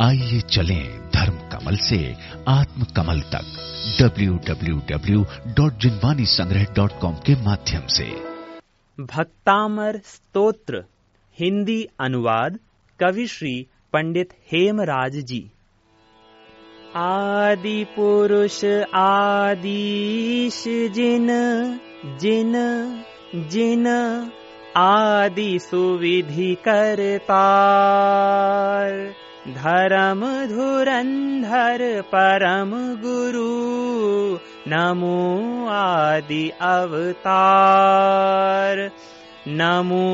आइए चलें धर्म कमल से आत्म कमल तक www.jinvanisangrah.com के माध्यम से। भक्तामर स्तोत्र, हिंदी अनुवाद, कवि श्री पंडित हेमराज जी। आदिपुरुष आदीश जिन जिन जिन आदि सुविधि करतार, धर्म धुरंधर परम गुरु नमो आदि अवतार, नमो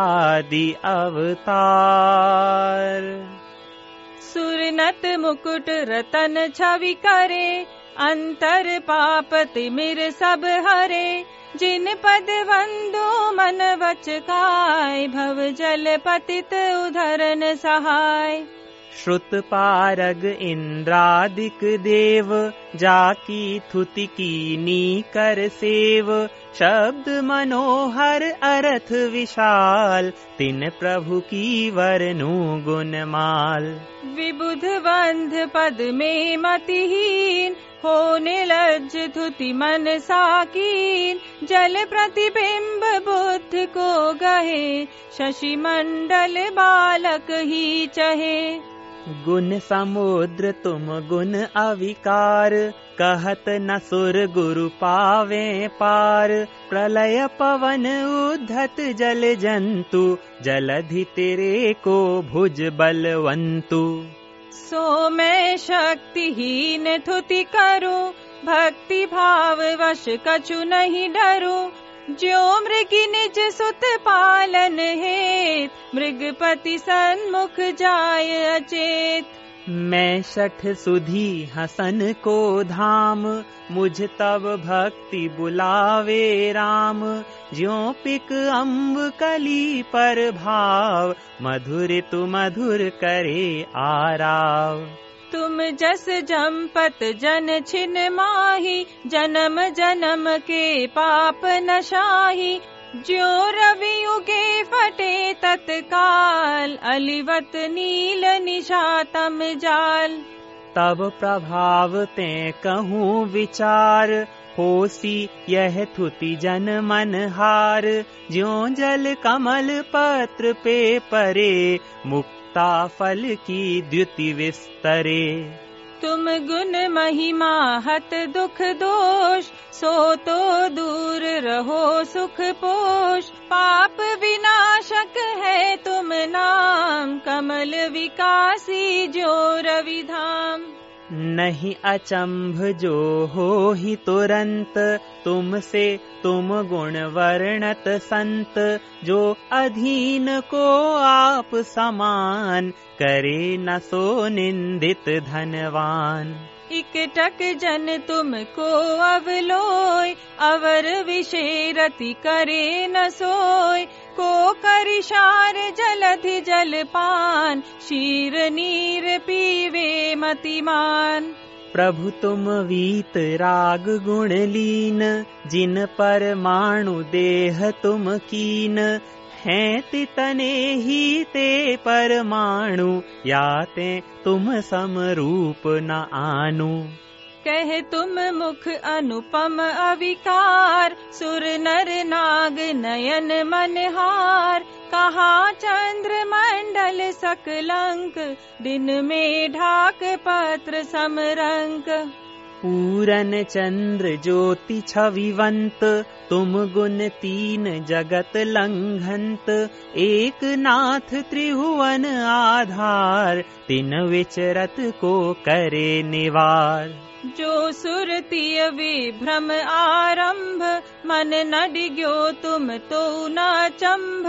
आदि अवतार। सुरनत मुकुट रतन छवि करे, अंतर पाप तिमिर सब हरे, जिन पद वंदो मन बचकाय, भव जल पतित उधरन सहाय। श्रुत पारग इंद्रादिक देव, जाकी थुति कीनी कर सेव, शब्द मनोहर अर्थ विशाल, तिन प्रभु की वरनु गुणमाल। विबुध बंध पद में मतिहीन, हो निर्लज्ज थुति मन साकीन, जल प्रतिबिंब बुद्ध को गहे, शशि मंडल बालक ही चहे। गुण समुद्र तुम गुण अविकार, कहत न सुर गुरु पावे पार, प्रलय पवन उद्धत जल जंतु, जलधि तेरे को भुज बलवंतु। सो मैं शक्तिहीन थुति करूं, भक्ति भाव वश कछु नहीं डरूं, जो मृग निज सुत पालन हेत, मृगपति सन्मुख जाय अचेत। मैं शठ सुधी हसन को धाम, मुझ तब भक्ति बुलावे राम, ज्यों पिक अम्ब कली पर भाव, मधुर तु मधुर करे आराव। तुम जस जम्पत जन छिन माही, जन्म जन्म के पाप नशाही, ज्यो रवि युगे फटे तत्काल, अलिवत नील निशातम जाल। तब प्रभाव ते कहूँ विचार, होसी यह थुति जन मन हार, ज्यो जल कमल पत्र पे परे, मुक्ता फल की द्युति विस्तरे। तुम गुण महिमा हत दुख दोष, सो तो दूर रहो सुख पोष, पाप विनाशक है तुम नाम, कमल विकासी जो रविधाम। नहीं अचंभ जो हो ही तुरंत, तुमसे तुम गुण वर्णत संत, जो अधीन को आप समान, करे न सो निंदित धनवान। इकटक जन तुमको अवलोय, अवर विशेरति करे न सोय, को करिशार जलधि जलपान, शीर नीर पीवे मतिमान। प्रभु तुम वीत राग गुण लीन, जिन परमाणु देह तुम कीन, हैं तितने ही ते परमाणु, याते तुम समरूप न आनु। कह तुम मुख अनुपम अविकार, सुर नर नाग नयन मनहार, कहा चंद्र मंडल सकलंक, दिन में ढाक पत्र समरंक। पूरन चंद्र ज्योति छविवंत, तुम गुण तीन जगत लंघंत, एक नाथ त्रिभुवन आधार, तीन विचरत को करे निवार। जो सुरतीय विभ्रम आरंभ, मन न डिग्यो तुम तो न चंभ,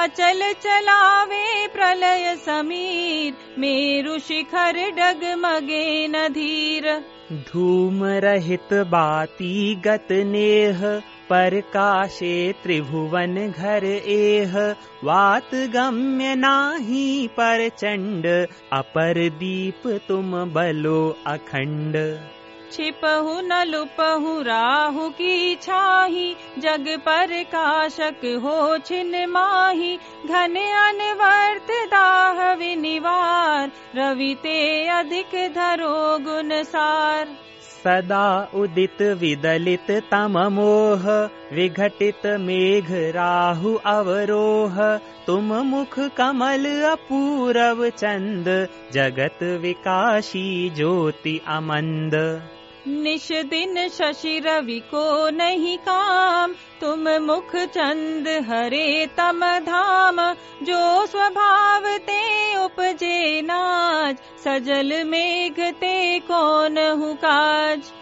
अचल चलावे प्रलय समीर, मेरु शिखर डगमगे न धीर। धूम रहित बाती गत नेह, परकाशे त्रिभुवन घर एह, वात गम्य नाही पर चंड, अपर दीप तुम बलो अखंड। छिपहु न लुपहु राहु की छाही, जग प्रकाशक हो छिन माही। घन अनवर्त दाह विनिवार, रवि ते अधिक धरो गुणसार। सदा उदित विदलित तम मोह, विघटित मेघ राहु अवरोह। तुम मुख कमल अपूरव चंद, जगत विकाशी ज्योति अमंद। निश दिन शशि रवि को नहीं काम, तुम मुख चंद हरे तम धाम। जो स्वभाव ते उपजे नाज, सजल मेघ ते कौन हु काज।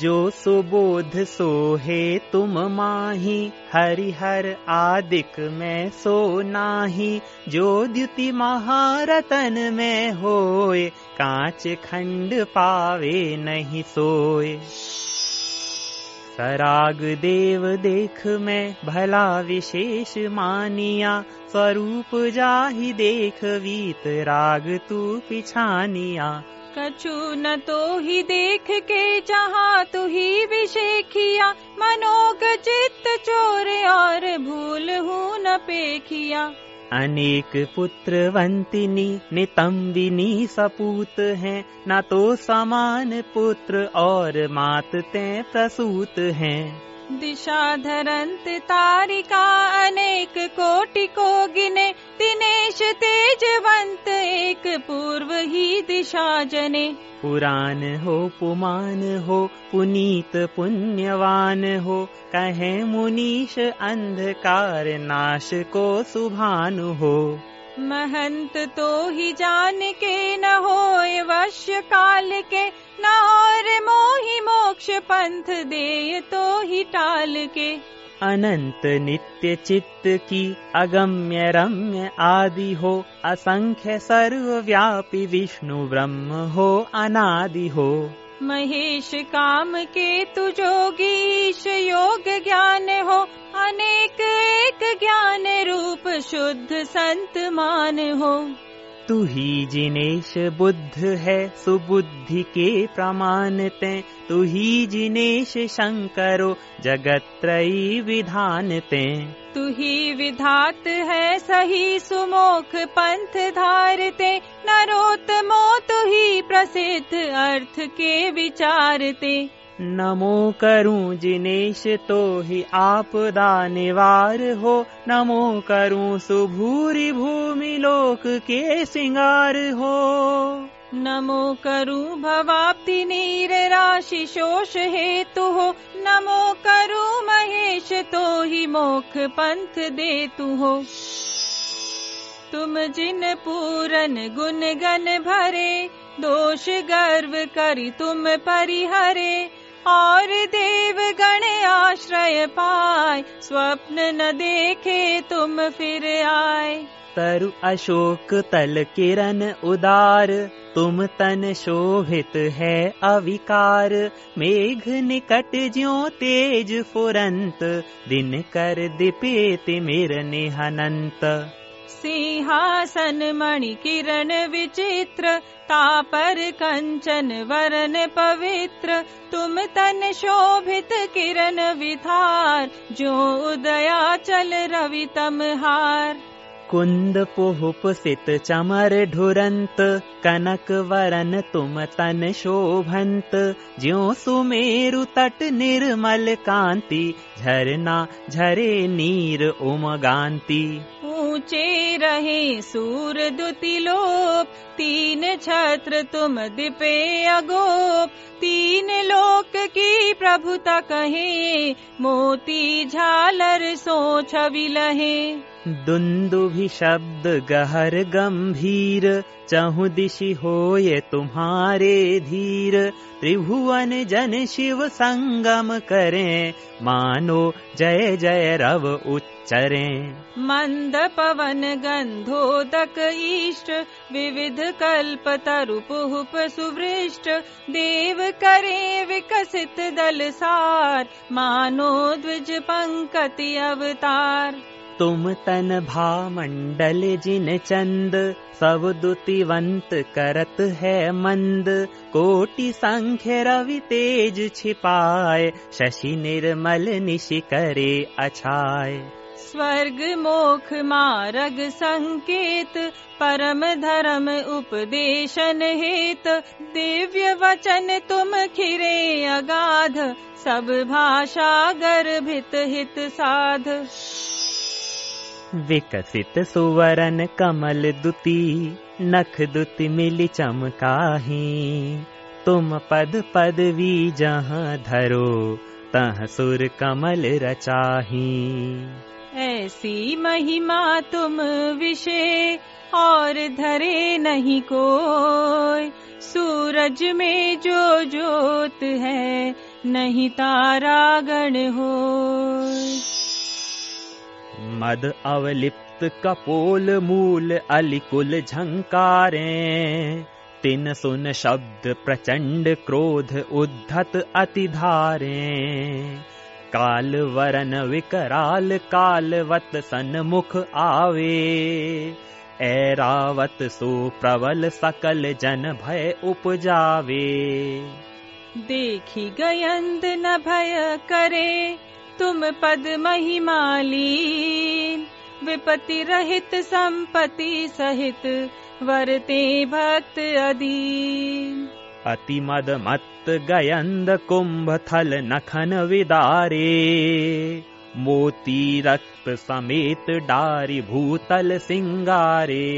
जो सुबोध सोहे तुम माही, हरिहर आदिक में सो नाही। जो द्युति महारतन में होए, कांच खंड पावे नहीं सोए। सराग देव देख में भला विशेष मानिया, स्वरूप जाहि देख वीत राग तू पिछानिया। कछु न तो ही देख के जहाँ तू ही विशेखिया, मनोग चित्त चोरे और भूल हूँ न पेखिया। अनेक पुत्रवंतिनी नितंबिनी सपूत हैं, न तो समान पुत्र और मात ते प्रसूत हैं। दिशा धरंत तारिका अनेक कोटि को गिने, दिनेश तेजवंत एक पूर्व ही दिशा जने। पुराण हो पुमान हो पुनीत पुण्यवान हो, कहे मुनीश अंधकार नाश को सुभान हो। महंत तो ही जान के न होए वश्य काल के, न और मोहि मोक्ष पंथ दे तो ही टाल के। अनंत नित्य चित्त की अगम्य रम्य आदि हो, असंख्य सर्वव्यापी विष्णु ब्रह्म हो अनादि हो। महेश काम के तु जोगीश योग ज्ञान हो, अनेक एक ज्ञान रूप शुद्ध संत मान हो। तू ही जिनेश बुद्ध है सुबुद्धि के प्रमाण ते, तू ही जिनेश शंकरो जगत त्रयी विधान ते। तू ही विधात है सही सुमोख पंथ धारते, नरोत्तमो तू ही प्रसिद्ध अर्थ के विचारते। नमो करूं जिनेश तो ही आपदा निवार हो, नमो करूं सुभूरी भूमि लोक के सिंगार हो। नमो करूं भवाप्ति नीर राशि शोष हेतु हो, नमो करूं महेश तो ही मोक्ष पंथ देतु हो। तुम जिन पूरन गुण गण भरे, दोष गर्व करि तुम परिहरे। और देव गण आश्रय पाए, स्वप्न न देखे तुम फिर आए। तरु अशोक तल किरण उदार, तुम तन शोभित है अविकार। मेघ निकट ज्यों तेज फुरंत, दिन कर दिपे तिमिर निहनंत। सिंहासन मणि किरण विचित्र, तापर कंचन वरन पवित्र। तुम तन शोभित किरण विधार, जो उदयाचल रवि तमहार। कुंद पुहुपसित चमर ढुरंत, कनक वरन तुम तन शोभंत। ज्यों सुमेरु तट निर्मल कांति, झरना झरे नीर उमगांति। ऊंचे रहे सूर दुतिलोप, तीन छत्र तुम दिपे अगोप। तीन लोक की प्रभुता कहे, मोती झालर सो छवि लहे। दुंदुभि शब्द गहर गंभीर, चहुं दिशि होए तुम्हारे धीर। त्रिभुवन जन शिव संगम करें, मानो जय जय रव उच्चरें। मंद पवन गंधोदक इष्ट, विविध कल्प तरु पुहुप सुवृष्ट। देव करे विकसित दल सार, मानो द्विज पंकति अवतार। तुम तन भा मंडल जिन चंद सब दुतिवंत करत है मंद। कोटि संख्य रवि तेज छिपाए शशि निर्मल निशि करे अछाय। स्वर्ग मोख मार्ग संकेत परम धर्म उपदेशन हेत। दिव्य वचन तुम खिरे अगाध सब भाषा गर्भित हित साध। विकसित सुवरन कमल दुति नख दुति मिली चमकाही। तुम पद पदवी जहाँ धरो तह सुर कमल रचाही। ऐसी महिमा तुम विषय और धरे नहीं कोई। सूरज में जो ज्योत है नहीं तारागण होय। मद अवलिप्त कपोल मूल अलिकुल झंकारें। तिन सुन शब्द प्रचंड क्रोध उद्धत अतिधारें। काल वरन विकराल कालवत सन्मुख आवे। ऐरावत सो प्रबल सकल जन भय उपजावे। देखी गयंद न भय करे तुम पद महिमालीन। विपत्ति रहित संपत्ति सहित वरते भक्त अधीन। अति मद मत गयंद कुंभ थल नखन विदारे। मोती रक्त समेत डारी भूतल सिंगारे।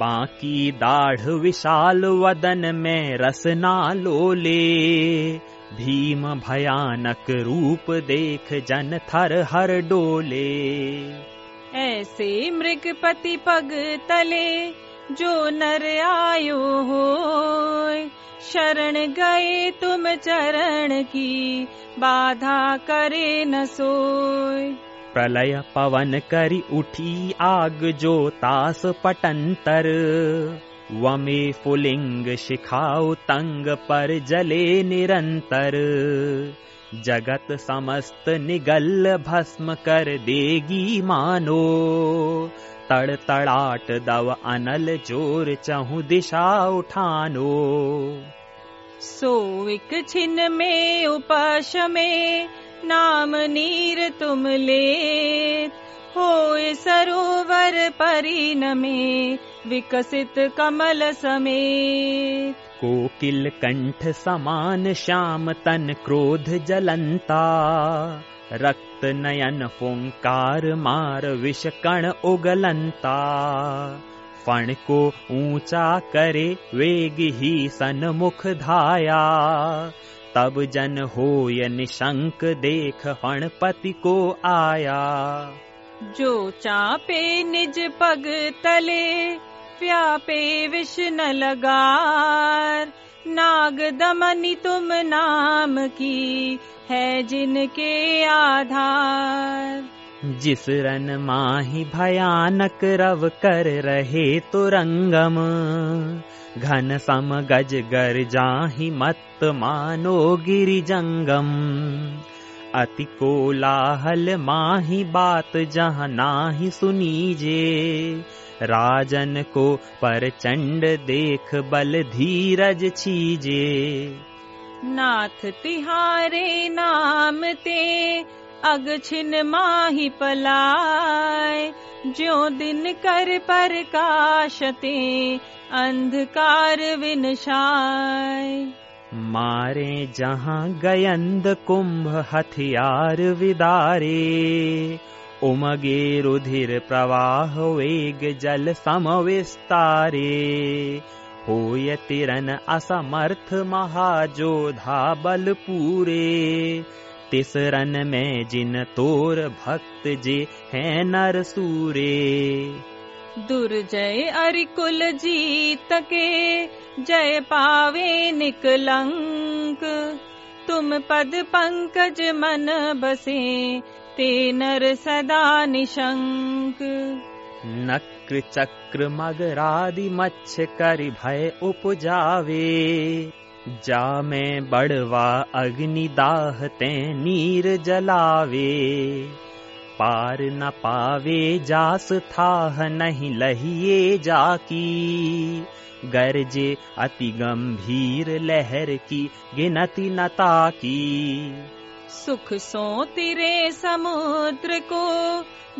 बाकी दाढ़ विशाल वदन में रसना लोले। भीम भयानक रूप देख जन थर हर डोले। ऐसे मृगपति पग तले जो नर आयो होय। शरण गए तुम चरण की बाधा करे न सोय। प्रलय पवन करी उठी आग जो तास पटंतर। वमे फुलिंग शिखाऊ तंग पर जले निरंतर। जगत समस्त निगल भस्म कर देगी मानो। तड़तड़ाट दव अनल जोर चहु दिशा उठानो। सोविक छिन में उपश में नाम नीर तुम लेत। होय सरोवर परिणमे विकसित कमल समेत। कोकिल कंठ समान श्याम तन क्रोध जलंता। रक्त नयन फुंकार मार विष कण उगलंता। फण को ऊंचा करे वेग ही सन्मुख धाया। तब जन होय निशंक देख फणपति को आया। जो चापे निज पग तले व्यापे विष न लगार। नाग दमनी तुम नाम की है जिनके आधार। जिस रन माही भयानक रव कर रहे तुरंगम। घन सम गज गर जाहि मत मानो गिरि जंगम। अति कोलाहल माही बात जहाँ नाही सुनीजे। राजन को परचंड देख बल धीरज छीजे। नाथ तिहारे नाम ते अगछिन माही पलाय। ज्यों दिन कर प्रकाशते अंधकार विनशाय। मारे जहाँ गयंद कुंभ हथियार विदारे। उमगे रुधिर प्रवाह वेग जल सम विस्तारे। होय तिरन असमर्थ महाजोधा बल पूरे। तिसरन में जिन तोर भक्त जे हैं नर सूरे। दुर्जय अरिकुल जीत के जय पावे निकलंक। तुम पद पंकज मन बसे ते नर सदा निशंक। नक्र चक्र मगरादि मच्छ करि भय उपजावे। जा में बड़वा अग्नि दाहते नीर जलावे। पार न पावे जास थाह नहीं लहिए जाकी, गरजे अति गंभीर लहर की गिनती न ताकी। सुख सो तिरे समुद्र को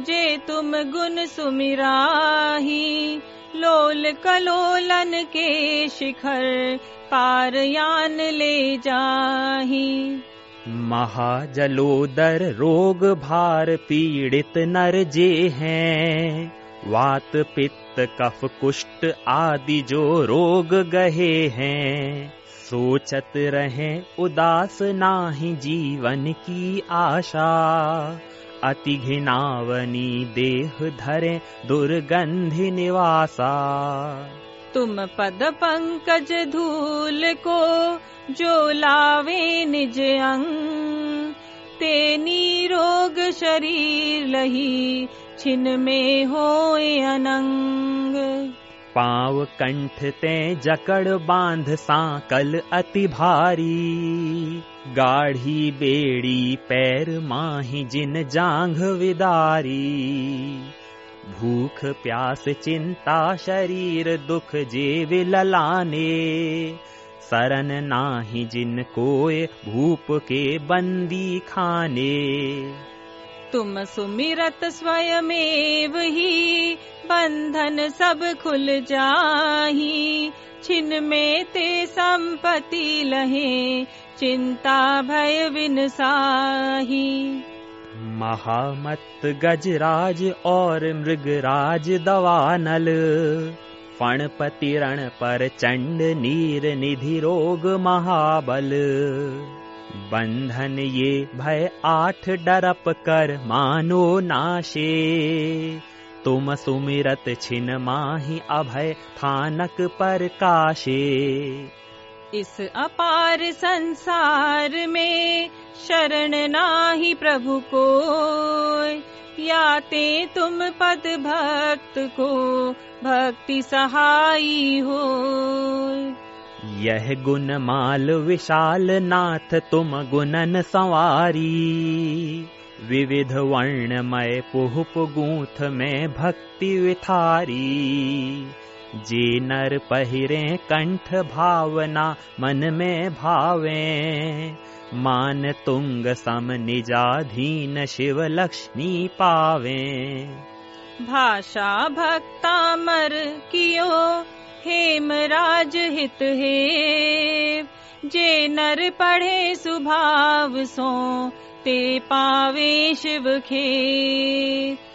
जे तुम गुण सुमिराही, लोल कलोलन के शिखर पार यान ले जाही। महाजलोदर रोग भार पीड़ित नर जे हैं, वात पित्त कफ कुष्ठ आदि जो रोग गहे हैं। सोचत रहें उदास नाही जीवन की आशा, अति घिनावनी देह धरे दुर्गंधि निवासा। तुम पद पंकज धूल को जो लावे निज अंग, ते निरोग शरीर लही छिन में होए अनंग। पाँव कंठ ते जकड़ बांध सांकल अति भारी, गाढ़ी बेड़ी पैर माही जिन जांघ विदारी। भूख प्यास चिंता शरीर दुख जे विललाने, सरन नाही जिन कोय भूप के बंदी खाने। तुम सुमिरत स्वयमेव ही, बंधन सब खुल जाही। छिन में ते संपत्ति लहे, चिंता भय विनसाही। महामत गजराज और मृगराज दवानल, फणपति रण पर चंड नीर निधि रोग महाबल। बंधन ये भय आठ डरप कर मानो नाशे, तुम सुमिरत छिन माही अभय थानक पर काशे। इस अपार संसार में शरण नाही प्रभु कोय, याते तुम पद भक्त को भक्ति सहाई हो। यह गुणमाल विशाल नाथ तुम गुणन संवारी, विविध वर्णमय पुहुप गूंथ में भक्ति विथारी। जे नर पहिरे कंठ भावना मन में भावें, मान तुंग सम निजाधीन शिव लक्ष्मी पावें। भाषा भक्तामर कियो हेमराज हित हेव, जे नर पढ़े सुभाव सो ते पावे शिव खेव।